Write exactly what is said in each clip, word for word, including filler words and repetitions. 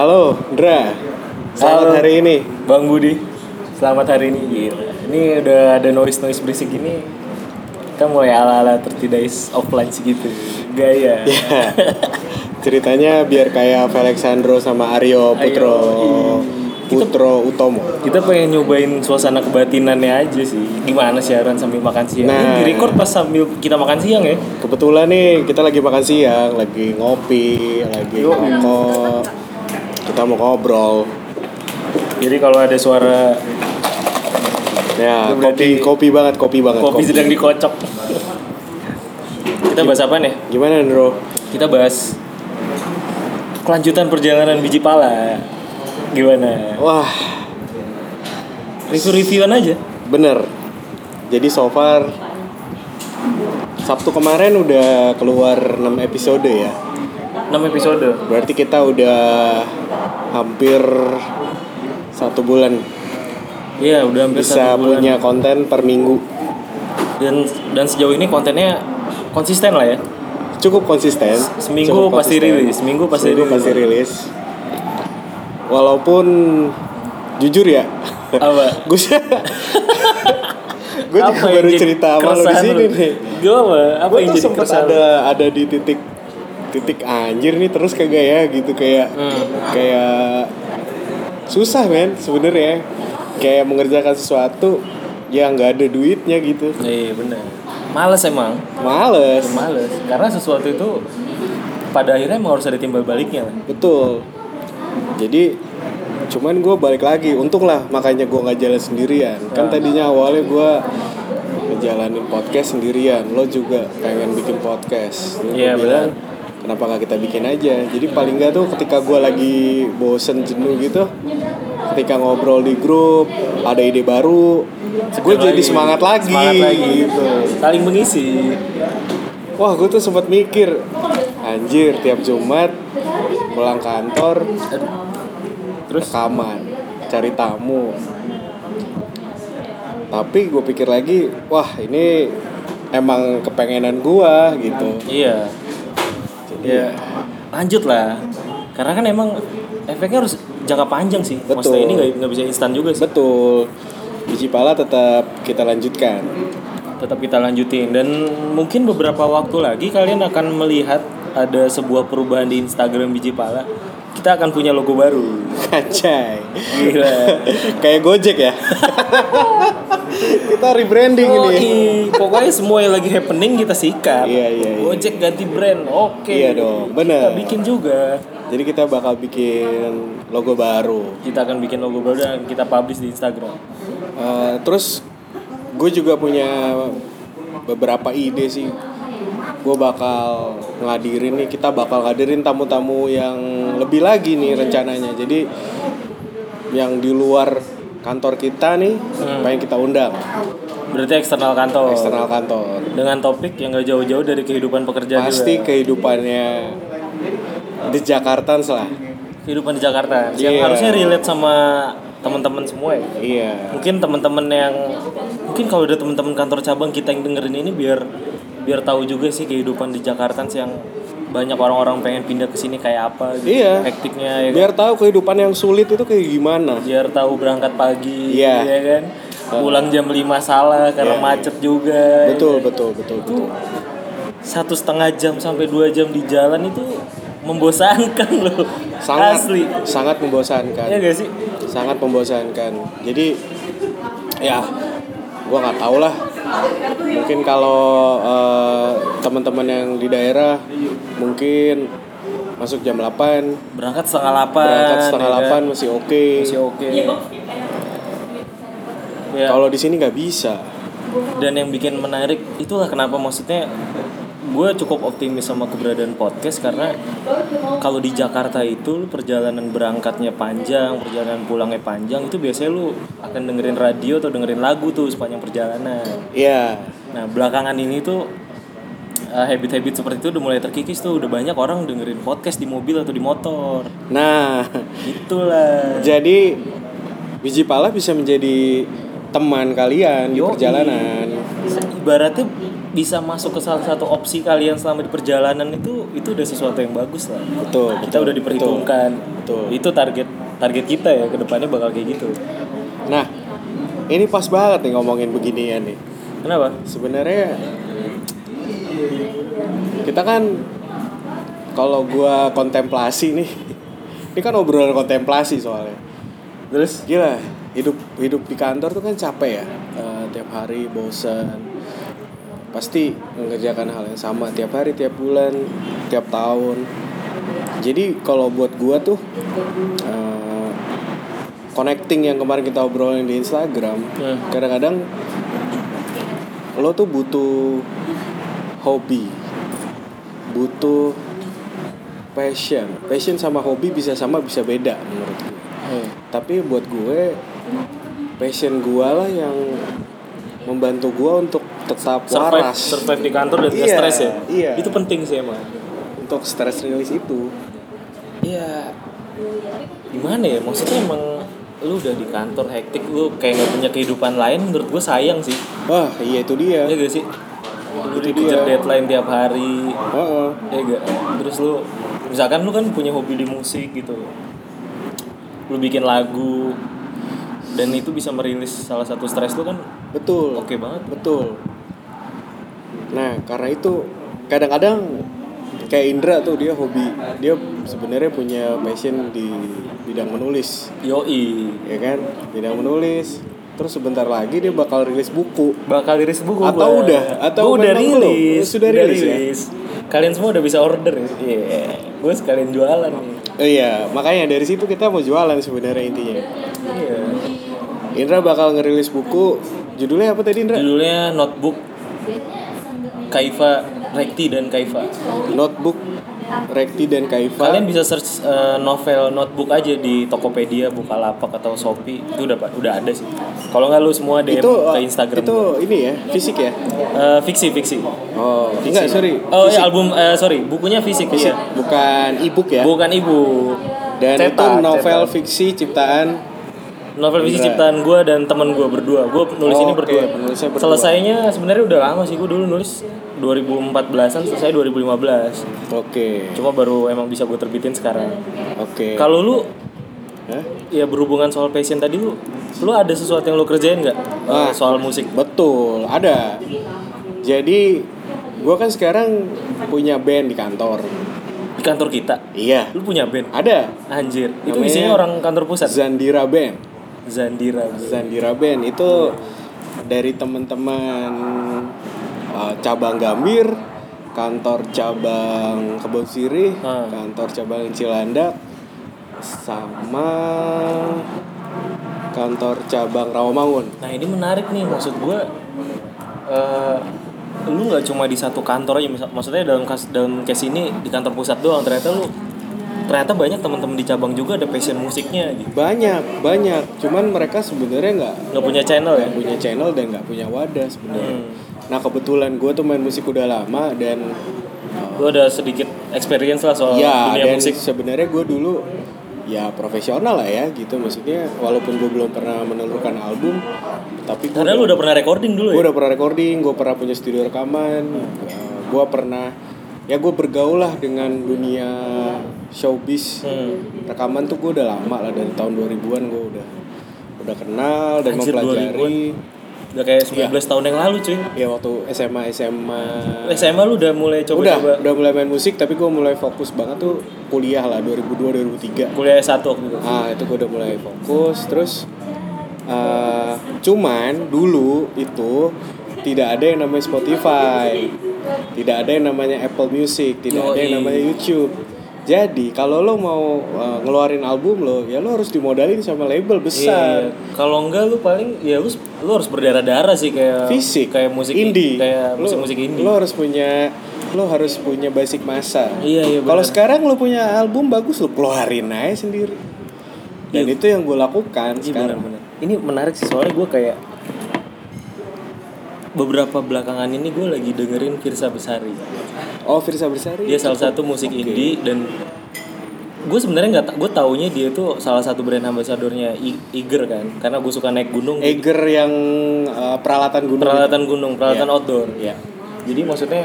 Halo, Indra. Selamat Halo, hari ini, Bang Budi. Selamat hari ini. Ini udah ada noise-noise berisik gini. Kita mulai ala-ala thirty days offline segitu. Gaya. Yeah. Ceritanya biar kayak Alexandro sama Aryo Putro. Ayo, Putro kita, Utomo. Kita pengen nyobain suasana kebatinannya aja sih. Gimana siaran sambil makan siang? Nah, di record pas sambil kita makan siang ya. Kebetulan nih kita lagi makan siang, lagi ngopi, lagi ngokok. Kita mau ngobrol. Jadi kalau ada suara ya kopi, kopi banget, kopi banget. Kopi, kopi sedang dikocok. Kita bahas apa nih? Gimana, Nro? Kita bahas kelanjutan perjalanan Biji Pala. Gimana? Wah. Review-reviewan aja. Bener. Jadi so far Sabtu kemarin udah keluar enam episode ya. enam episode. Berarti kita udah hampir satu bulan. Iya, udah hampir bisa satu bulan. Bisa punya konten per minggu. Dan dan sejauh ini kontennya konsisten lah ya. Cukup konsisten. Seminggu cukup pasti konsisten. rilis, seminggu pasti seminggu rilis. pasti rilis. Walaupun jujur ya. Apa? Gue Gue baru cerita sama lo di sini nih. Gue apa? Apa yang jadi keresahan? Ada ada di titik titik anjir nih terus kagak ya gitu kayak hmm. kayak susah men sebenarnya kayak mengerjakan sesuatu yang nggak ada duitnya gitu. Iya benar. Males emang. Males. Males. Karena sesuatu itu pada akhirnya emang harus ada timbal baliknya. Betul. Jadi cuman gue balik lagi. Untung lah makanya gue nggak jalan sendirian. Kan nah. Tadinya awalnya gue ngejalanin podcast sendirian. Lo juga pengen bikin podcast. Iya benar. Kenapa gak kita bikin aja? Jadi paling gak tuh ketika gue lagi bosen jenuh gitu, ketika ngobrol di grup, ada ide baru, gue jadi semangat lagi, semangat lagi gitu. Saling mengisi. Wah gue tuh sempat mikir, anjir tiap Jumat pulang kantor, terus rekaman, cari tamu. Tapi gue pikir lagi, wah ini emang kepengenan gue gitu. Iya. Ya, lanjut lah. Karena kan emang efeknya harus jangka panjang sih. Betul. Maksudnya ini gak, gak bisa instan juga sih. Betul. Biji Pala tetap kita lanjutkan. Tetap kita lanjutin. Dan mungkin beberapa waktu lagi kalian akan melihat ada sebuah perubahan di Instagram Biji Pala. Kita akan punya logo baru. Kacai. Gila. Kayak Gojek ya. Kita rebranding oh, ini. Pokoknya semua yang lagi happening kita sikat. Iya, iya, iya. Gojek ganti brand. Oke. Iya dong. Benar. Kita bikin juga. Jadi kita bakal bikin logo baru. Kita akan bikin logo baru dan kita publish di Instagram. Uh, terus gue juga punya beberapa ide sih. Gue bakal ngadirin nih, kita bakal ngadirin tamu-tamu yang lebih lagi nih rencananya. Jadi yang di luar kantor kita nih hmm. pengen kita undang. Berarti eksternal kantor. Eksternal kantor. Dengan topik yang gak jauh-jauh dari kehidupan pekerja. Pasti juga. Kehidupannya di Jakarta lah. Kehidupan di Jakarta. Yeah. Yang harusnya relate sama teman-teman semua ya. Iya. Yeah. Mungkin teman-teman yang mungkin kalau ada teman-teman kantor cabang kita yang dengerin ini biar biar tahu juga sih kehidupan di Jakarta yang banyak orang-orang pengen pindah ke sini kayak apa gitu. Iya. Hektiknya ya. Biar kan? Tahu kehidupan yang sulit itu kayak gimana. Biar tahu berangkat pagi yeah. ya kan. Pulang jam lima salah karena yeah. macet juga. Betul, ya. betul, betul, betul. Satu setengah jam sampai dua jam di jalan itu membosankan loh. Sangat asli. Sangat membosankan. Iya enggak sih? Sangat membosankan. Jadi ya gua enggak tahu lah. Mungkin kalau uh, teman-teman yang di daerah mungkin masuk jam delapan berangkat setengah delapan berangkat setengah ya. delapan masih oke okay. masih oke okay. ya. Kalau di sini nggak bisa. Dan yang bikin menarik itulah kenapa maksudnya gue cukup optimis sama keberadaan podcast karena kalau di Jakarta itu perjalanan berangkatnya panjang, perjalanan pulangnya panjang, itu biasanya lu akan dengerin radio atau dengerin lagu tuh sepanjang perjalanan. Iya. Yeah. Nah belakangan ini tuh uh, habit-habit seperti itu udah mulai terkikis tuh, udah banyak orang dengerin podcast di mobil atau di motor. Nah, itulah. Jadi Biji Pala bisa menjadi teman kalian. Yoi. Di perjalanan. Ibaratnya bisa masuk ke salah satu opsi kalian selama di perjalanan itu itu udah sesuatu yang bagus lah. Betul. Kita betul, udah diperhitungkan. Betul. Itu target target kita ya, kedepannya bakal kayak gitu. Nah, ini pas banget nih ngomongin beginian nih. Kenapa? Sebenarnya kita kan, kalau gua kontemplasi nih, ini kan obrolan kontemplasi soalnya. Terus gila, hidup hidup di kantor tuh kan capek ya, uh, tiap hari bosan. Pasti mengerjakan hal yang sama tiap hari, tiap bulan, tiap tahun. Jadi kalau buat gue tuh uh, connecting yang kemarin kita obrolin di Instagram, yeah. Kadang-kadang lo tuh butuh hobi, butuh passion. Passion sama hobi bisa sama bisa beda menurut gue. Yeah. Tapi buat gue, passion gue lah yang membantu gue untuk tetap survive, waras survive di kantor dan tidak yeah, stres ya yeah. Itu penting sih emang untuk stress release itu ya. Gimana ya, maksudnya emang lu udah di kantor hektik, lu kayak gak punya kehidupan lain, menurut gue sayang sih. Wah iya itu dia ya gak sih, lu dikejar deadline tiap hari. Oh, oh. Ya gak, terus lu misalkan lu kan punya hobi di musik gitu, lu bikin lagu dan itu bisa merilis salah satu stres lu kan. Betul. Oke banget. Betul. Nah, karena itu kadang-kadang kayak Indra tuh, dia hobi, dia sebenarnya punya passion di bidang menulis. Yoi. Ya kan? Bidang menulis. Terus sebentar lagi dia bakal rilis buku. Bakal rilis buku. Atau gua. udah, atau gua udah rilis. Sudah rilis. rilis. Ya? Kalian semua udah bisa order ya. Yeah. Gue sekalian jualan nih. Oh, iya, makanya dari situ kita mau jualan sebenarnya intinya. Iya. Yeah. Indra bakal ngerilis buku. Judulnya apa tadi Indra? Judulnya Notebook Kaifa, Rekti dan Kaifa. Notebook Rekti dan Kaifa. Kalian bisa search uh, novel Notebook aja di Tokopedia, Bukalapak atau Shopee. Itu udah udah ada sih. Kalau nggak lu semua D M itu, ke Instagram. Itu juga. Ini ya, fisik ya? Uh, fiksi, fiksi. Oh, fiksi. Enggak, sorry. Oh, ya, album uh, sorry, bukunya fisik, fisik. Ya. Bukan e-book ya? Bukan e-book. Dan cetak, itu novel cetak. Fiksi ciptaan novel visi ciptaan gue dan teman gue berdua. Gue nulis oh, ini berdua. Okay. berdua. Selesainya sebenarnya udah lama sih, gue dulu nulis dua ribu empat belasan, selesai dua ribu lima belas. Oke. Okay. Cuma baru emang bisa gue terbitin sekarang. Oke. Okay. Kalau lu, huh? Ya berhubungan soal passion tadi, lu, lu ada sesuatu yang lu kerjain nggak? Nah, soal musik. Betul, ada. Jadi gue kan sekarang punya band di kantor. Di kantor kita? Iya. Lu punya band? Ada. Anjir. Itu namanya isinya orang kantor pusat. Zandira Band. Zandira Band. Zandira Band itu dari teman-teman uh, cabang Gambir, kantor cabang Kebon Sirih, hmm. kantor cabang Cilandak, sama kantor cabang Rawamangun. Nah ini menarik nih, maksud gue uh, lu nggak cuma di satu kantor aja, maksudnya dalam kas dalam case ini di kantor pusat doang, ternyata lu ternyata banyak teman-teman di cabang juga ada passion musiknya gitu. Banyak, banyak. Cuman mereka sebenarnya enggak enggak punya channel ya, punya channel dan enggak punya wadah sebenarnya. Hmm. Nah, kebetulan gue tuh main musik udah lama dan gue udah sedikit experience lah soal ya, dunia musik. Ya, sebenarnya gue dulu ya profesional lah ya gitu, maksudnya walaupun gue belum pernah menelurkan album, tapi karena lu udah pernah recording dulu ya. Gue udah pernah recording, gue pernah punya studio rekaman, hmm. gue pernah ya gue bergaul lah dengan dunia showbiz. hmm. Rekaman tuh gue udah lama lah, dari tahun dua ribuan gue udah udah kenal dan Anjir, mempelajari. Udah kayak sembilan belas ya. Tahun yang lalu cuy. Ya waktu S M A S M A S M A lu udah mulai coba-coba. Udah, udah mulai main musik, tapi gue mulai fokus banget tuh kuliah lah dua ribu dua dua ribu tiga. Kuliah S satu waktu itu. Ah itu gue udah mulai fokus. Terus uh, cuman dulu itu tidak ada yang namanya Spotify, tidak ada yang namanya Apple Music, tidak Yoi. ada yang namanya YouTube. Jadi kalau lo mau uh, ngeluarin album lo, ya lo harus dimodalin sama label besar. Iya. Kalau enggak lo paling ya lo, lo harus berdarah-darah sih kayak fisik, kayak musik indie, kayak musik-musik indie. Lo harus punya lo harus punya basic massa. Iya, iya, kalau sekarang lo punya album bagus, lo keluarin aja sendiri. Dan iya. Itu yang gue lakukan iya, sekarang. Bener, bener. Ini menarik sih soalnya gue kayak beberapa belakangan ini gue lagi dengerin Fiersa Besari. Oh, Fiersa Besari. Dia salah satu musik okay. indie dan gue sebenarnya nggak, gue taunya dia tuh salah satu brand ambassadornya Eiger kan, karena gue suka naik gunung. Eiger gitu. Yang uh, peralatan gunung. Peralatan gitu. gunung, peralatan yeah. outdoor. Yeah. Jadi maksudnya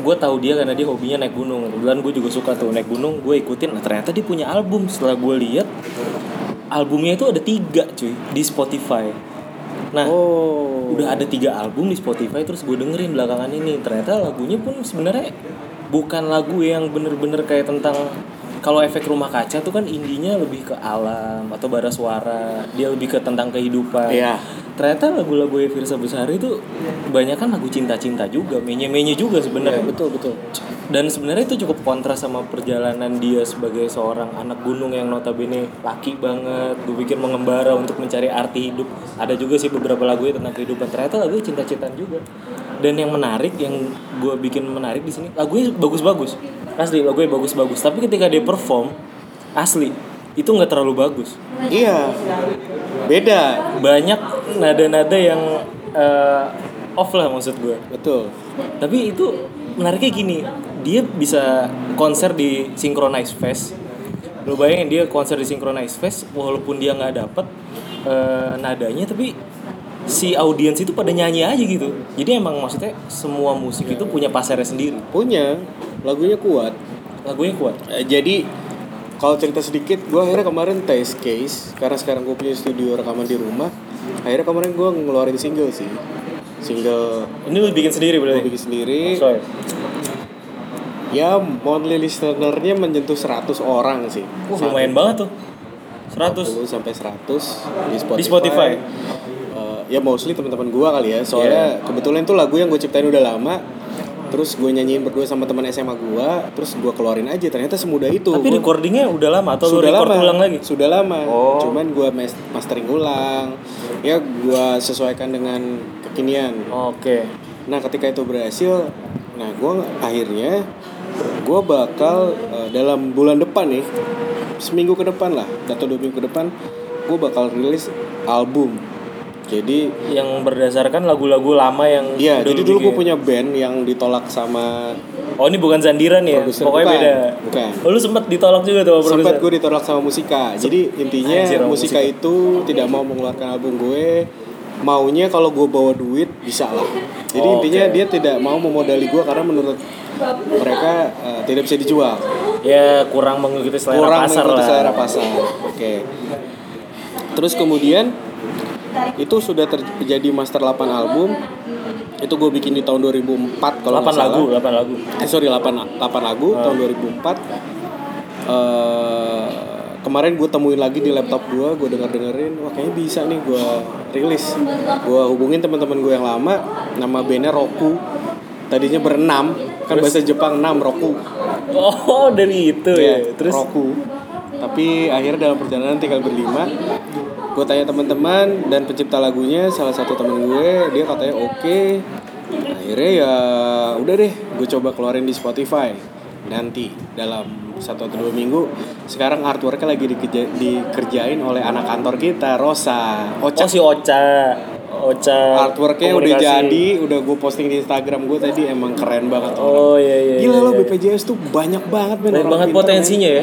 gue tahu dia karena dia hobinya naik gunung. Kebetulan gue juga suka tuh naik gunung, gue ikutin. Nah, ternyata dia punya album. Setelah gue lihat albumnya itu ada tiga cuy di Spotify. Nah, oh. udah ada tiga album di Spotify. Terus gue dengerin belakangan ini, ternyata lagunya pun sebenarnya bukan lagu yang bener-bener kayak tentang, kalau efek rumah kaca tuh kan indinya lebih ke alam atau bara suara, dia lebih ke tentang kehidupan. Iya. Ternyata lagu-lagu Fiersa Besari itu kebanyakan lagu cinta-cinta juga, menye-menye juga sebenarnya. Iya, betul betul. Dan sebenarnya itu cukup kontras sama perjalanan dia sebagai seorang anak gunung yang notabene laki banget. Gue pikir mengembara untuk mencari arti hidup. Ada juga sih beberapa lagunya tentang kehidupan. Ternyata lagunya cinta-cintaan juga. Dan yang menarik, yang gue bikin menarik di sini, lagunya bagus-bagus. Asli, lagunya bagus-bagus. Tapi ketika dia perform, asli, itu gak terlalu bagus. Iya, beda. Banyak nada-nada yang uh, off lah maksud gue. Betul. Tapi itu menariknya gini, dia bisa konser di Synchronize Fest. Lo bayangin dia konser di Synchronize Fest, walaupun dia gak dapet uh, nadanya, tapi si audiens itu pada nyanyi aja gitu. Jadi emang maksudnya semua musik ya. Itu punya pasarnya sendiri. Punya, lagunya kuat. Lagunya kuat. Eh, jadi kalau cerita sedikit, gue akhirnya kemarin test case karena sekarang gue punya studio rekaman di rumah. Akhirnya kemarin gue ngeluarin single sih. Single. Ini lu bikin sendiri berarti? Gue bikin sendiri. Sorry. Ya, monthly listenernya menyentuh seratus orang sih. Wah, oh, lumayan banget tuh. seratus sampai seratus di Spotify. Di Spotify. Ya mostly teman-teman gue kali ya, soalnya yeah. kebetulan itu lagu yang gue ciptain udah lama, terus gue nyanyiin berdua sama teman S M A gue, terus gue keluarin aja. Ternyata semudah itu. Tapi gua, recordingnya udah lama atau sudah record lama, ulang lagi? Sudah lama, oh. cuman gue mastering ulang, ya gue sesuaikan dengan kekinian. Oke. Okay. Nah ketika itu berhasil, nah gue akhirnya gue bakal uh, dalam bulan depan nih, seminggu ke depan lah, atau dua minggu ke depan, gue bakal rilis album. Jadi yang berdasarkan lagu-lagu lama yang iya, jadi dulu gue punya band yang ditolak sama oh ini bukan Zandira nih ya? Pokoknya bukan, beda bukan. Oh, lu sempat ditolak juga tuh produser? Sempat gue ditolak sama Musika. Jadi intinya Anjir, musika, musika itu tidak mau mengeluarkan album gue. Maunya kalau gue bawa duit bisa lah. Jadi oh, intinya okay. dia tidak mau memodali gue karena menurut mereka uh, tidak bisa dijual. Ya kurang mengikuti selera kurang pasar mengikuti lah Kurang mengikuti selera pasar. Oke okay. Terus kemudian itu sudah terjadi master delapan album. Itu gue bikin di tahun dua ribu empat kalau nggak salah. delapan lagu, delapan lagu. Eh sorry, delapan lagu uh. tahun dua ribu empat. Uh, kemarin gue temuin lagi di laptop gue, gue denger-dengerin, wah kayaknya bisa nih gue rilis. Gue hubungin teman-teman gue yang lama, nama bandnya Roku. Tadinya berenam, kan terus? Bahasa Jepang enam Roku. Oh, dari itu ya. ya. Terus Roku. Tapi akhirnya dalam perjalanan tinggal berlima. Gue tanya teman-teman dan pencipta lagunya, salah satu teman gue, dia katanya oke. Okay. Nah, akhirnya ya udah deh, gue coba keluarin di Spotify nanti dalam satu atau dua minggu. Sekarang artworknya lagi dikeja- dikerjain oleh anak kantor kita, Rosa. Oca. Oh si Oca. Oca. Artworknya komunikasi. Udah jadi, udah gue posting di Instagram gue tadi, emang keren banget. Oh orang. iya iya. Gila iya, lo iya. B P J S tuh banyak banget men. Banyak banget potensinya ya.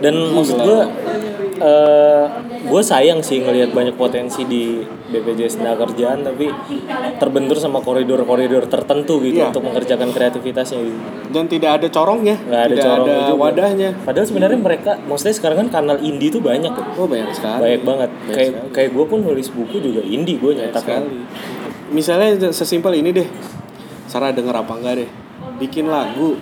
Dan Gila. maksud gue. Uh, gue sayang sih ngelihat banyak potensi di B P J S Ketenagakerjaan tapi terbentur sama koridor-koridor tertentu gitu yeah. untuk mengerjakan kreativitasnya gitu. Dan tidak ada corongnya, nggak ada, tidak corong ada wadahnya. Padahal sebenarnya mereka, maksudnya sekarang kan kanal indie tuh banyak. Oh banyak sekali. Banyak banget. Banyak kayak sekali. Kayak gue pun nulis buku juga indie gue nyatakan. Misalnya sesimpel ini deh, Sarah denger apa enggak deh? Bikin lagu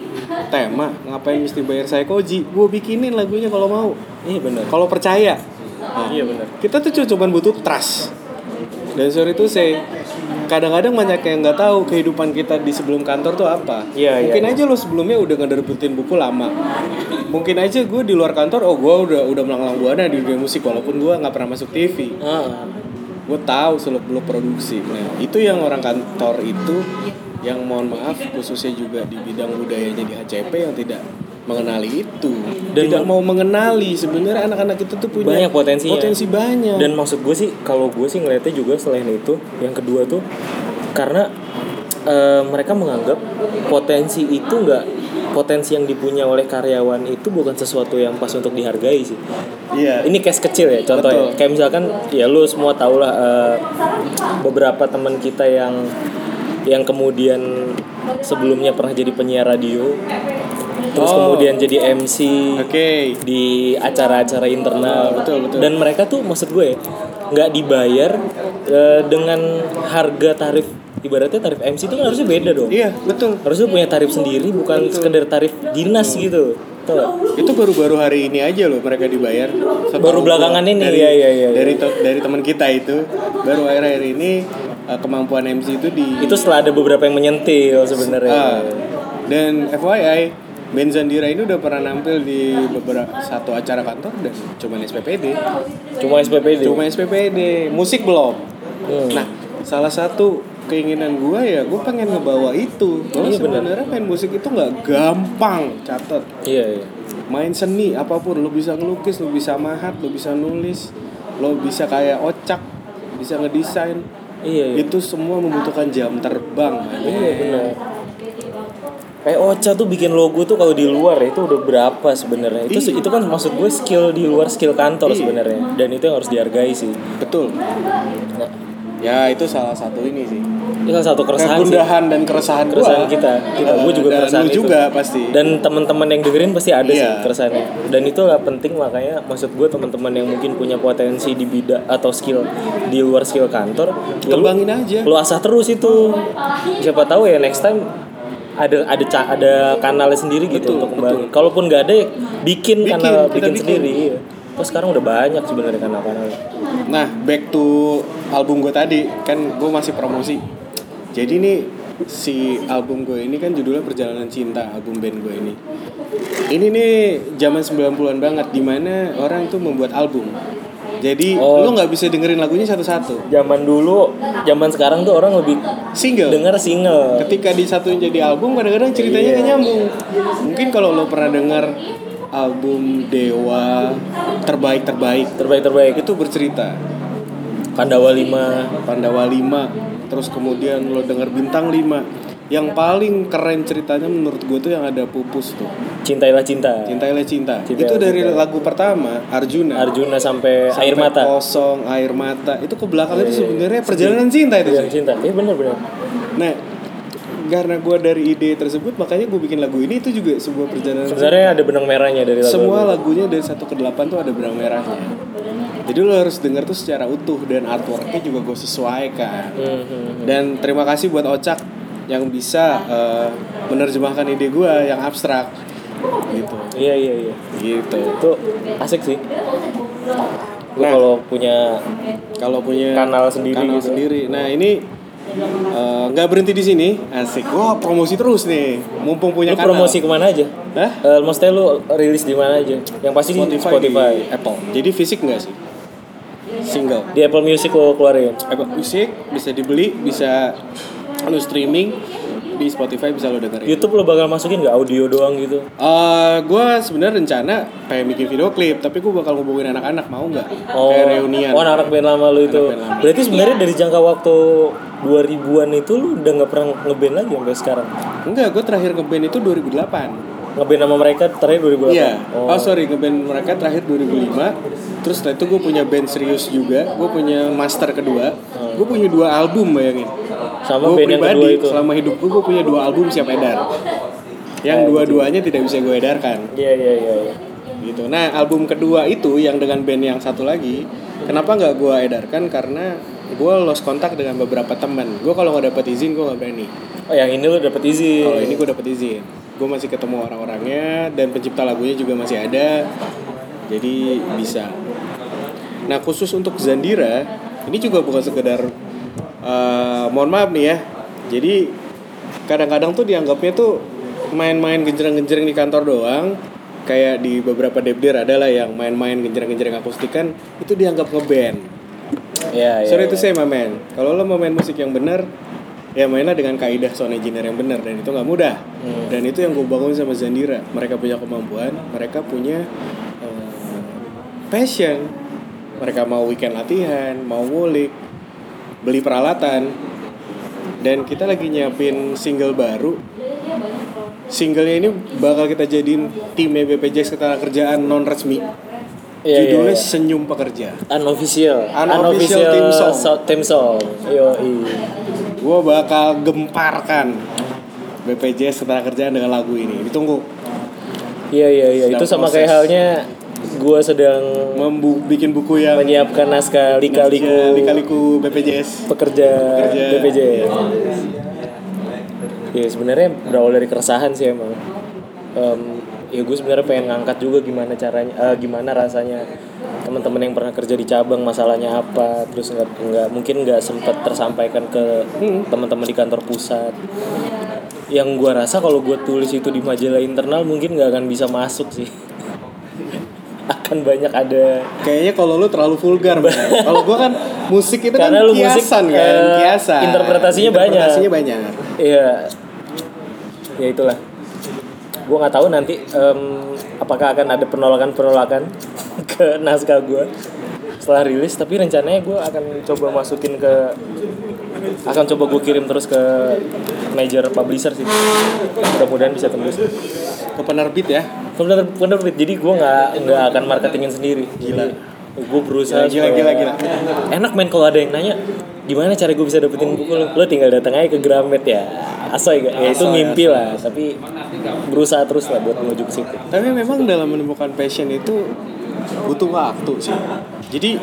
tema, ngapain mesti bayar saya koji, gue bikinin lagunya kalau mau. Iya benar. Kalau percaya. Nah, iya benar. Kita tuh cuma butuh trust. Dan sorry itu saya kadang-kadang banyak yang nggak tahu kehidupan kita di sebelum kantor tuh apa. Iya, Mungkin iya. aja lo sebelumnya udah ngerebutin buku lama. Mungkin aja gue di luar kantor, oh gue udah udah melanglang buana di dunia musik walaupun gue nggak pernah masuk T V. Ah. Gue tahu seluk-beluk produksi. Nah, itu yang orang kantor itu. Yang mohon maaf khususnya juga di bidang budayanya di H C P yang tidak mengenali itu dan tidak mau mengenali. Sebenarnya anak-anak itu tuh punya banyak potensinya. Potensi banyak. Dan maksud gue sih kalau gue sih ngeliatnya juga selain itu yang kedua tuh karena e, mereka menganggap potensi itu nggak potensi yang dipunya oleh karyawan itu bukan sesuatu yang pas untuk dihargai sih. Iya. Ini case kecil ya contohnya. Betul. Kayak misalkan ya lu semua tahulah uh, beberapa teman kita yang yang kemudian sebelumnya pernah jadi penyiar radio. Terus oh. kemudian jadi M C okay. di acara-acara internal. Oh, betul, betul. Dan mereka tuh maksud gue nggak dibayar uh, dengan harga tarif. Ibaratnya tarif M C itu kan harusnya beda dong. Iya, betul. Harusnya punya tarif sendiri, bukan betul. sekedar tarif dinas gitu. Tuh. Itu baru-baru hari ini aja loh mereka dibayar. Baru belakangan ini dari, ya, ya, ya. Dari to- dari teman kita itu baru akhir-akhir ini uh, kemampuan M C itu di. Itu setelah ada beberapa yang menyentil sebenarnya. Uh, dan F Y I, Ben Zandira ini udah pernah nampil di beberapa satu acara kantor dan cuma S P P D. Cuma S P P D. Cuma S P P D. Musik belum. Hmm. Nah, salah satu keinginan gue ya, gue pengen ngebawa itu. Kalau iya, sebenarnya main musik itu nggak gampang, catet. Iya, iya. Main seni apapun, lo bisa ngelukis, lo bisa mahat, lo bisa nulis, lo bisa kayak Ocak, bisa ngedesain. Iya, iya. Itu semua membutuhkan jam terbang. Iya, benar. Kayak Oca tuh bikin logo tuh kalau di luar itu udah berapa sebenarnya. Itu Ih. itu kan maksud gue skill di luar skill kantor sebenarnya. Dan itu yang harus dihargai sih. Betul. Nah, ya itu salah satu ini sih. Itu salah satu keresahan kegundahan sih. dan keresahan keresahan gua. kita. Kita uh, gue juga keresahan itu. juga pasti. Dan teman-teman yang dengerin pasti ada yeah. sih keresahannya. Dan itu lah penting, makanya maksud gue teman-teman yang mungkin punya potensi di bidang atau skill di luar skill kantor, kembangin ya aja. Lu asah terus itu. Siapa tahu ya next time ada ada ca- ada kanalnya sendiri gitu betul, untuk kembangin. Kalaupun nggak ada, ya bikin, bikin kanal bikin, bikin sendiri. Iya. Oh, sekarang udah banyak sebenarnya kanal-kanal. Nah, back to album gue tadi, kan gue masih promosi. Jadi nih si album gue ini kan judulnya Perjalanan Cinta, album band gue ini. Ini nih zaman sembilan puluhan banget, dimana orang tuh membuat album. Jadi oh. lu nggak bisa dengerin lagunya satu-satu. Zaman dulu, zaman sekarang tuh orang lebih single. Dengar single. Ketika disatuin jadi album, kadang-kadang ceritanya yeah. gak nyambung. Mungkin kalau lu pernah denger album Dewa terbaik-terbaik, terbaik-terbaik itu bercerita Pandawa lima Pandawa lima. Terus kemudian lo denger Bintang lima. Yang paling keren ceritanya menurut gue tuh yang ada Pupus tuh, Cintailah Cinta. Cintailah Cinta Cintailah Itu dari cinta. Lagu pertama Arjuna Arjuna sampai, sampai Air Mata Kosong, Air Mata. Itu ke belakang e, itu sebenarnya Perjalanan Cinta itu Perjalanan Cinta Iya benar-benar. Nah, karena gue dari ide tersebut, makanya gue bikin lagu ini. Itu juga sebuah perjalanan. Sebenarnya ada benang merahnya dari lagu. Semua lagunya dari satu ke delapan tuh ada benang merahnya. Jadi lo harus denger tuh secara utuh. Dan artworknya juga gue sesuaikan. mm-hmm. Dan terima kasih buat Ocak yang bisa uh, menerjemahkan ide gue yang abstrak gitu. Iya iya iya. Gitu. Itu asik sih. Nah, kalau punya kalau punya kanal sendiri kanal gitu. sendiri. Nah ini nggak uh, berhenti di sini, asik. Wah, promosi terus nih, mumpung punya lu kanal. Promosi kemana aja? Hah? Uh, maksudnya lu rilis di mana aja? Yang pasti Spotify, di Spotify, di Apple. Jadi fisik nggak sih? Single. Di Apple Music lo keluarin. Apple Music bisa dibeli, bisa lu streaming di Spotify, bisa lo dengerin. YouTube lo bakal masukin nggak audio doang gitu? Uh, gue sebenarnya rencana pengen bikin video klip, tapi gue bakal ngubungin anak-anak mau nggak? Oh, kayak reunian. Oh, anak-anak band lama lo itu. Lama. Berarti sebenarnya dari jangka waktu dua ribuan itu lo udah nggak pernah ngeband lagi sampai sekarang? Enggak, gue terakhir ngeband itu dua ribu delapan. Ngeband sama mereka terakhir dua ribu delapan? Iya. Oh, oh sorry, ngeband mereka terakhir dua ribu lima. Terus setelah itu gue punya band serius juga. Gue punya master kedua. hmm. Gue punya dua album, bayangin. Sama gue band pribadi, yang kedua itu selama hidup gue, gue punya dua album siap edar. Yang oh, dua-duanya gitu. Tidak bisa gue edarkan. Iya, iya, iya ya. Gitu. Nah, album kedua itu yang dengan band yang satu lagi, kenapa gak gue edarkan? Karena gue lost kontak dengan beberapa teman. Gue kalau gak dapet izin, gue gak berani. Oh, yang ini lo dapet izin? Kalau ini gue dapet izin. Gue masih ketemu orang-orangnya dan pencipta lagunya juga masih ada, jadi bisa. Nah, khusus untuk Zandira ini juga bukan sekedar uh, mohon maaf nih ya, jadi kadang-kadang tuh dianggapnya tuh main-main genjreng-genjreng di kantor doang. Kayak di beberapa debdir adalah yang main-main genjreng-genjreng akustikan itu dianggap ngeband. Ya, ya, sorry ya, itu saya main. Kalau lo mau main musik yang benar, ya mainlah dengan kaidah sound engineer yang benar, dan itu nggak mudah. hmm. Dan itu yang gue bangun sama Zandira. Mereka punya kemampuan, mereka punya uh, passion, mereka mau weekend latihan, mau ngulik, beli peralatan, dan kita lagi nyiapin single baru, singlenya ini bakal kita jadiin timnya B P J S Ketenagakerjaan non resmi. Yeah, judulnya yeah, yeah. Senyum Pekerja. Unofficial. Unofficial, Unofficial team song. So, team song. Yo, gue bakal gemparkan B P J S Ketenagakerjaan dengan lagu ini. Ditunggu. Iya yeah, iya yeah, iya. Yeah. Itu sama kayak halnya gue sedang membu bikin buku yang menyiapkan naskah lika-liku lika-liku B P J S pekerja, pekerja. B P J S. Oh. Ya sebenarnya berawal dari keresahan sih emang. Um, ya gue sebenarnya pengen ngangkat juga gimana caranya, uh, gimana rasanya teman-teman yang pernah kerja di cabang masalahnya apa, terus nggak nggak mungkin nggak sempat tersampaikan ke teman-teman di kantor pusat. Yang gue rasa kalau gue tulis itu di majalah internal mungkin nggak akan bisa masuk sih. Akan banyak ada. Kayaknya kalau lu terlalu vulgar. Kalau gue kan musik itu kan kiasan musik, kan, uh, kiasan. Interpretasinya, interpretasinya banyak. Interpretasinya banyak. Iya. Ya itulah. Gue nggak tahu nanti um, apakah akan ada penolakan penolakan ke naskah gue setelah rilis, tapi rencananya gue akan coba masukin ke akan coba gue kirim terus ke major publisher sih, mudah-mudahan bisa tembus ke penerbit ya, ke penerbit. Jadi gue nggak nggak akan marketingin sendiri. Gila. Gue berusaha. Gila, gila, gila. Enak men kalau ada yang nanya gimana cara gue bisa dapetin buku lo, lo tinggal datang aja ke Gramet ya. Asoy gak? Ya itu mimpi lah, tapi berusaha terus lah buat menuju ke situ. Tapi memang dalam menemukan passion itu butuh waktu sih. Jadi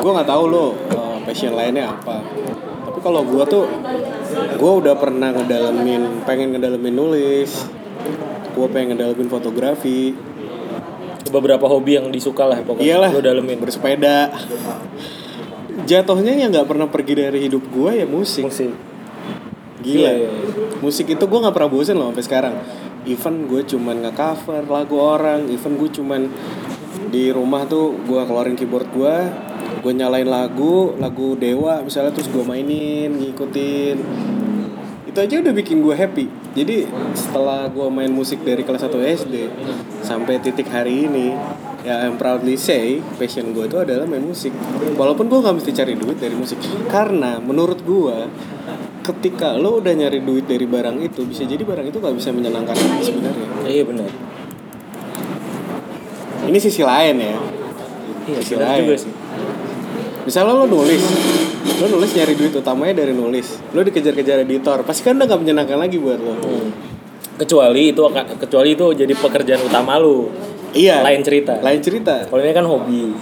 gue nggak tahu lo passion lainnya apa. Tapi kalau gue tuh gue udah pernah ngedalamin, pengen ngedalamin nulis. Gue pengen ngedalamin fotografi. Beberapa hobi yang disuka lah pokoknya. Iyalah, gue dalamin bersepeda. Jatuhnya yang nggak pernah pergi dari hidup gue ya musik. Musik. Gila. Yeah, yeah, yeah. Musik itu gue nggak pernah bosen loh sampai sekarang. Even gue cuman nge-cover lagu orang, even gue cuman di rumah tuh gue keluarin keyboard gue, gue nyalain lagu, lagu Dewa misalnya, terus gue mainin, ngikutin. Itu aja udah bikin gue happy. Jadi setelah gue main musik dari kelas satu S D sampai titik hari ini, ya I'm proudly say passion gue itu adalah main musik. Walaupun gue gak mesti cari duit dari musik, karena menurut gue ketika lo udah nyari duit dari barang itu, bisa jadi barang itu gak bisa menyenangkan sebenarnya. Iya benar. Ini sisi lain ya. Iya sisi lain juga sih. Misalnya lo nulis, lo nulis nyari duit utamanya dari nulis, lo dikejar-kejar editor, pasti kan udah gak menyenangkan lagi buat lo. Hmm. Kecuali itu kecuali itu jadi pekerjaan utama lo. Iya. Lain cerita. Lain cerita. Kalau ini kan hobi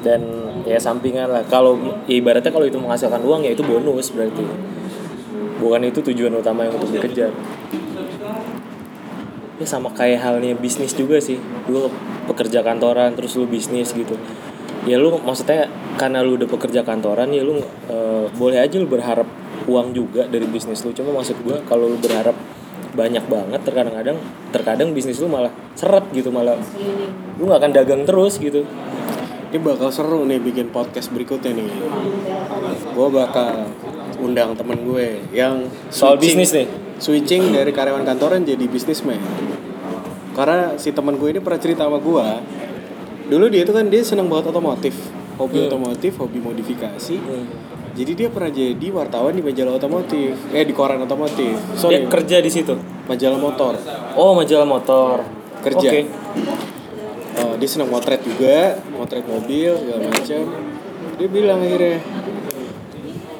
dan ya sampingan lah. Kalau ya ibaratnya kalau itu menghasilkan uang ya itu bonus berarti. Bukan itu tujuan utama yang untuk dikejar. Ya sama kayak halnya bisnis juga sih. Lu pekerja kantoran terus lu bisnis gitu. Ya lu maksudnya karena lu udah pekerja kantoran ya lu e, boleh aja lu berharap uang juga dari bisnis lu. Cuma maksud gua kalau lu berharap banyak banget, terkadang-kadang terkadang bisnis lu malah seret gitu, malah lu nggak akan dagang terus gitu. Ini bakal seru nih bikin podcast berikutnya nih. Gua bakal undang temen gue yang soal switching, bisnis nih, switching dari karyawan kantoran jadi bisnismen. Karena si temen gue ini pernah cerita sama gue, dulu dia itu kan dia senang banget otomotif, hobi hmm. otomotif, hobi modifikasi. Hmm. Jadi dia pernah jadi wartawan di majalah otomotif, eh di koran otomotif. Sorry. Dia kerja di situ. Majalah motor. Oh, majalah motor. Kerja. Okay. Uh, dia senang motret juga, motret mobil segala macam. Dia bilang akhirnya,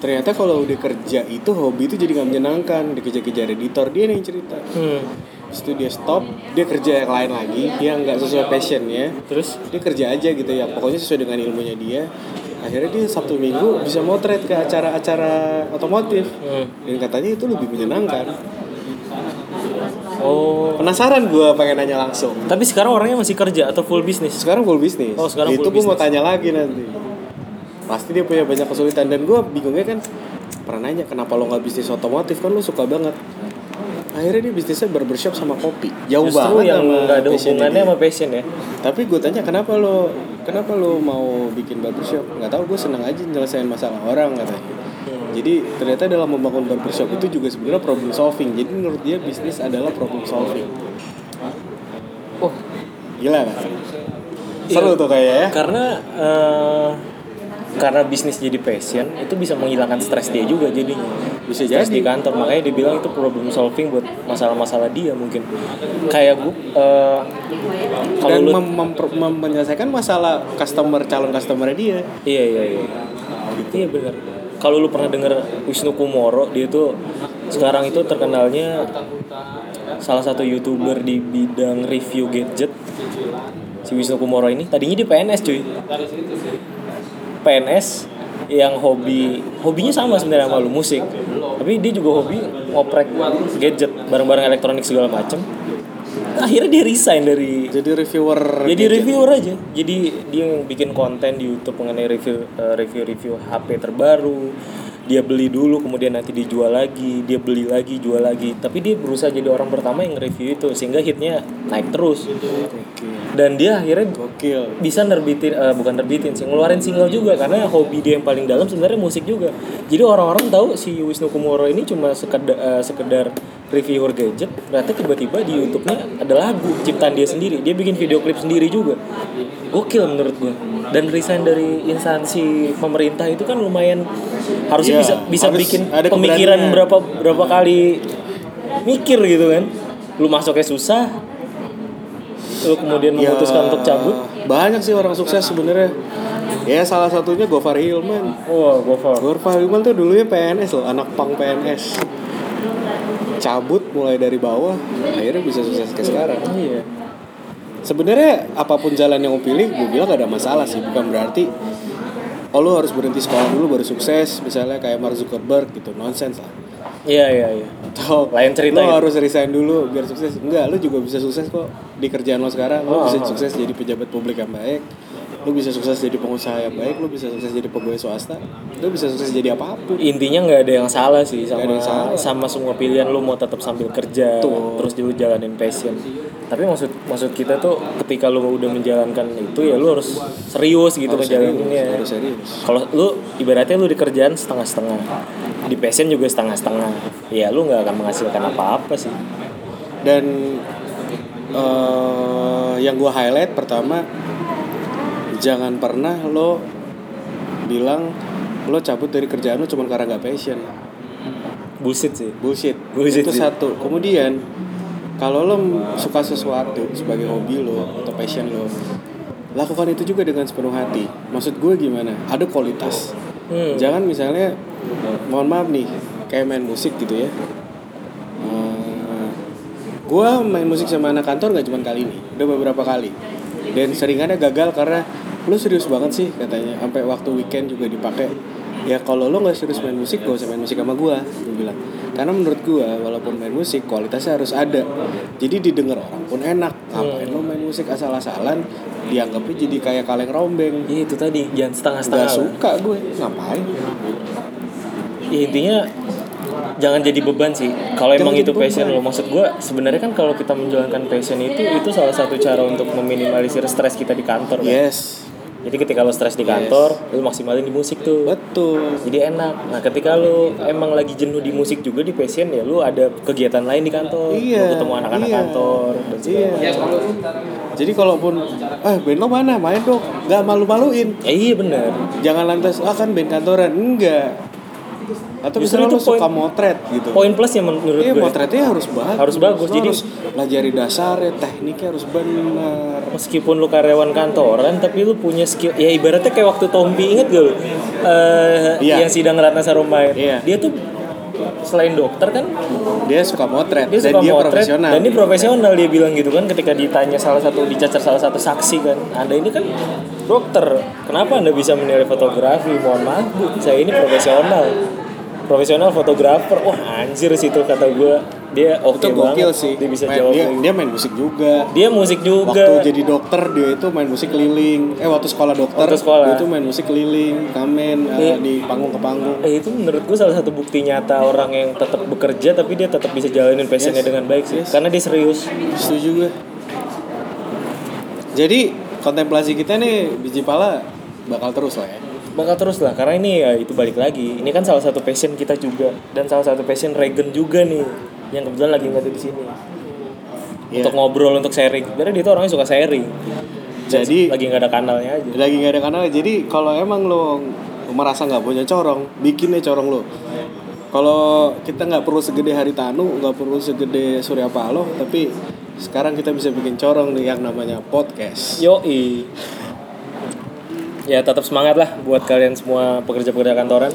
ternyata kalau udah kerja itu hobi itu jadi nggak menyenangkan. Dikejar-kejar editor, dia nih yang cerita. Hmm. Terus itu dia stop, dia kerja yang lain lagi, dia nggak sesuai passionnya. Terus dia kerja aja gitu ya, pokoknya sesuai dengan ilmunya dia. Akhirnya dia Sabtu Minggu bisa motret ke acara-acara otomotif. Hmm. Dan katanya itu lebih menyenangkan. Oh, penasaran gue, pengen nanya langsung. Tapi sekarang orangnya masih kerja atau full bisnis? Sekarang full bisnis. Oh, sekarang full bisnis. Itu gue mau tanya lagi nanti. Pasti dia punya banyak kesulitan. Dan gue bingungnya kan, pernah nanya kenapa lo gak bisnis otomotif, kan lo suka banget. Akhirnya dia bisnisnya barbershop sama kopi. Jauh justru banget yang sama gak ada hubungannya sama passion ya. Tapi gue tanya kenapa lo Kenapa lo mau bikin barbershop. Gak tau, gue seneng aja nyelesain masalah orang katanya. Jadi ternyata dalam membangun barbershop itu juga sebenarnya problem solving. Jadi menurut dia bisnis adalah problem solving. Oh, gila gak? Seru ya, tuh kayaknya ya. Karena uh, karena bisnis jadi passion, itu bisa menghilangkan stres dia juga jadinya. Bisa jadi di kantor, makanya dia bilang itu problem solving buat masalah-masalah dia mungkin. Kayak gue uh, dan lu, mem- mem- mem- menyelesaikan masalah customer, calon customer dia. Iya iya iya. Iya benar. Kalau lu pernah denger Wisnu Kumoro, dia tuh sekarang itu terkenalnya salah satu YouTuber di bidang review gadget. Si Wisnu Kumoro ini tadinya dia P N S cuy. P N S yang hobi hobinya sama sebenarnya sama lu, musik. Tapi dia juga hobi ngoprek gadget, barang-barang elektronik segala macem. Akhirnya dia resign dari jadi reviewer. Jadi gadget. Reviewer aja. Jadi dia yang bikin konten di YouTube mengenai review uh, review-review H P terbaru. Dia beli dulu kemudian nanti dijual lagi, dia beli lagi, jual lagi. Tapi dia berusaha jadi orang pertama yang nge-review itu sehingga hitnya naik terus. Dan dia akhirnya gokil bisa nerbitin uh, bukan nerbitin sih, ngeluarin single juga karena hobi dia yang paling dalam sebenarnya musik juga. Jadi orang-orang tahu si Wisnu Kumoro ini cuma sekedar uh, sekedar reviewer gadget, ternyata tiba-tiba di YouTube-nya ada lagu ciptaan dia sendiri. Dia bikin video klip sendiri juga. Gokil menurut gue. Dan resign dari instansi pemerintah itu kan lumayan, harusnya yeah, bisa bisa harus bikin pemikiran berapa berapa kali mikir gitu kan. Lu masuknya susah. Lu kemudian yeah, memutuskan untuk cabut. Banyak sih orang sukses sebenarnya. Ya salah satunya Govar Hillman. Oh, Govar. Govar Hillman tuh dulunya P N S loh, anak pang P N S. Cabut mulai dari bawah, akhirnya bisa sukses ke sekarang. Iya. Sebenarnya apapun jalan yang lo pilih, gue bilang gak ada masalah sih. Bukan berarti oh lo harus berhenti sekolah dulu baru sukses. Misalnya kayak Mark Zuckerberg gitu, nonsense lah. Iya iya iya. Atau lain cerita. Lo harus resign dulu biar sukses. Enggak, lo juga bisa sukses kok di kerjaan lo sekarang. Lo oh, bisa oh, sukses oh. jadi pejabat publik yang baik. Lu bisa sukses jadi pengusaha yang baik, lu bisa sukses jadi pegawai swasta, lu bisa sukses jadi apapun. Intinya nggak ada yang salah sih sama yang salah. Sama semua pilihan, lu mau tetap sambil kerja, tuh. Terus lu jalanin passion. Tapi maksud maksud kita tuh ketika lu udah menjalankan itu ya lu harus serius gitu menjalaninnya. Harus serius. Kalau lu ibaratnya lu di kerjaan setengah-setengah, di passion juga setengah-setengah, ya lu nggak akan menghasilkan apa-apa sih. Dan uh, yang gua highlight pertama, jangan pernah lo bilang lo cabut dari kerjaan lo cuma karena gak passion. Bullshit sih. Bullshit, Bullshit Itu sih. Satu. Kemudian kalau lo suka sesuatu sebagai hobi lo atau passion lo, lakukan itu juga dengan sepenuh hati. Maksud gue gimana? Ada kualitas. hmm. Jangan misalnya, mohon maaf nih, kayak main musik gitu ya. hmm, Gue main musik sama anak kantor gak cuma kali ini, udah beberapa kali. Dan seringannya gagal karena lu serius banget sih katanya, sampai waktu weekend juga dipakai. Ya kalau lu nggak serius main musik, gak usah main musik sama gue, gue bilang. Karena menurut gue walaupun main musik kualitasnya harus ada. Jadi didengar orang pun enak. Ngapain lu main musik asal-asalan? Dianggapnya jadi kayak kaleng rombeng. Iya itu tadi, jangan setengah-setengah. Gak suka gue, ngapain? Ya, intinya jangan jadi beban sih. Kalau emang itu passion lo, maksud gue sebenarnya kan kalau kita menjalankan passion itu, itu salah satu cara untuk meminimalisir stres kita di kantor kan? Yes. Jadi ketika lo stres di kantor, yes, lo maksimalin di musik tuh. Betul. Jadi enak. Nah ketika lo emang lagi jenuh di musik juga di passion, ya lo ada kegiatan lain di kantor. Iya. Lo ketemu anak-anak iya, kantor dan segala iya, macam. Jadi kalaupun eh band lo mana, main dong, gak malu-maluin. Ya, iya benar. Jangan lantas ah kan band kantoran. Enggak. Atau misalnya lo suka motret gitu. Poin plus ya menurut iya, gue. Iya motretnya harus bagus. Harus bagus. Jadi harus pelajari dasarnya, tekniknya harus benar. Meskipun lo karyawan kantoran, tapi lo punya skill. Ya ibaratnya kayak waktu Tompi, inget gak lo? Uh, iya. Yang sidang Ratna Sarumain. Iya. Dia tuh selain dokter kan, dia suka motret. Dia suka dan motret, dia profesional. Dan dia profesional, dia bilang gitu kan ketika ditanya salah satu, dicacar salah satu saksi kan. Anda ini kan dokter, kenapa Anda bisa menilai fotografi? Mohon maaf Bu, saya ini profesional. Profesional fotografer. Wah, anjir sih itu kata gue. Dia oke okay banget sih. Dia bisa main, jawab. Dia, dia main musik juga. Dia musik juga. Waktu jadi dokter dia itu main musik keliling. Eh waktu sekolah dokter waktu sekolah. Dia itu main musik keliling, kamen eh, uh, di panggung ke panggung. Eh itu menurut gue salah satu bukti nyata orang yang tetap bekerja tapi dia tetap bisa jalanin passionnya yes, dengan baik sih. Yes. Karena dia serius. Setuju gue. Jadi kontemplasi kita nih Biji Pala bakal terus lah ya. Bakal terus lah, karena ini ya itu balik lagi. Ini kan salah satu passion kita juga. Dan salah satu passion Regen juga nih, yang kebetulan lagi nggak ada di sini yeah. Untuk ngobrol, untuk sharing. Karena dia tuh orangnya suka sharing. Jadi lagi nggak ada kanalnya aja. Lagi nggak ada kanal. Jadi kalau emang lo merasa nggak punya corong, bikinnya corong lo. Kalau kita nggak perlu segede Hari Tanu, nggak perlu segede Surya Paloh, tapi sekarang kita bisa bikin corong nih yang namanya podcast. Yoi. Ya tetap semangat lah buat kalian semua pekerja-pekerja kantoran.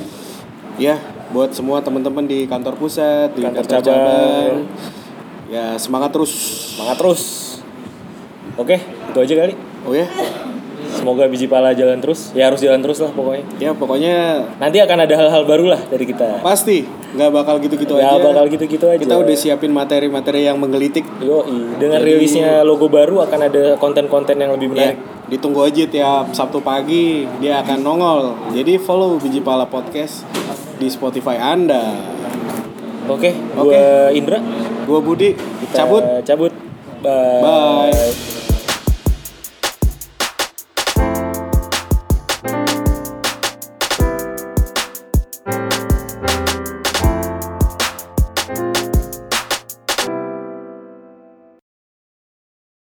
Ya, buat semua teman-teman di kantor pusat, di kantor, kantor cabang. Ya semangat terus, semangat terus. Oke, itu aja kali. Oh ya. Semoga biji pala jalan terus. Ya harus jalan terus lah pokoknya. Ya pokoknya nanti akan ada hal-hal baru lah dari kita. Pasti. Gak bakal gitu-gitu gak aja. Gak bakal gitu-gitu aja. Kita udah siapin materi-materi yang menggelitik. Yoi. Dengan jadi rilisnya logo baru akan ada konten-konten yang lebih menarik. Ya, ditunggu aja tiap Sabtu pagi. Dia akan nongol. Jadi follow Biji Pala Podcast di Spotify Anda. Oke, okay, gue okay. Indra. Gue Budi. Kita cabut. Cabut. Bye. Bye.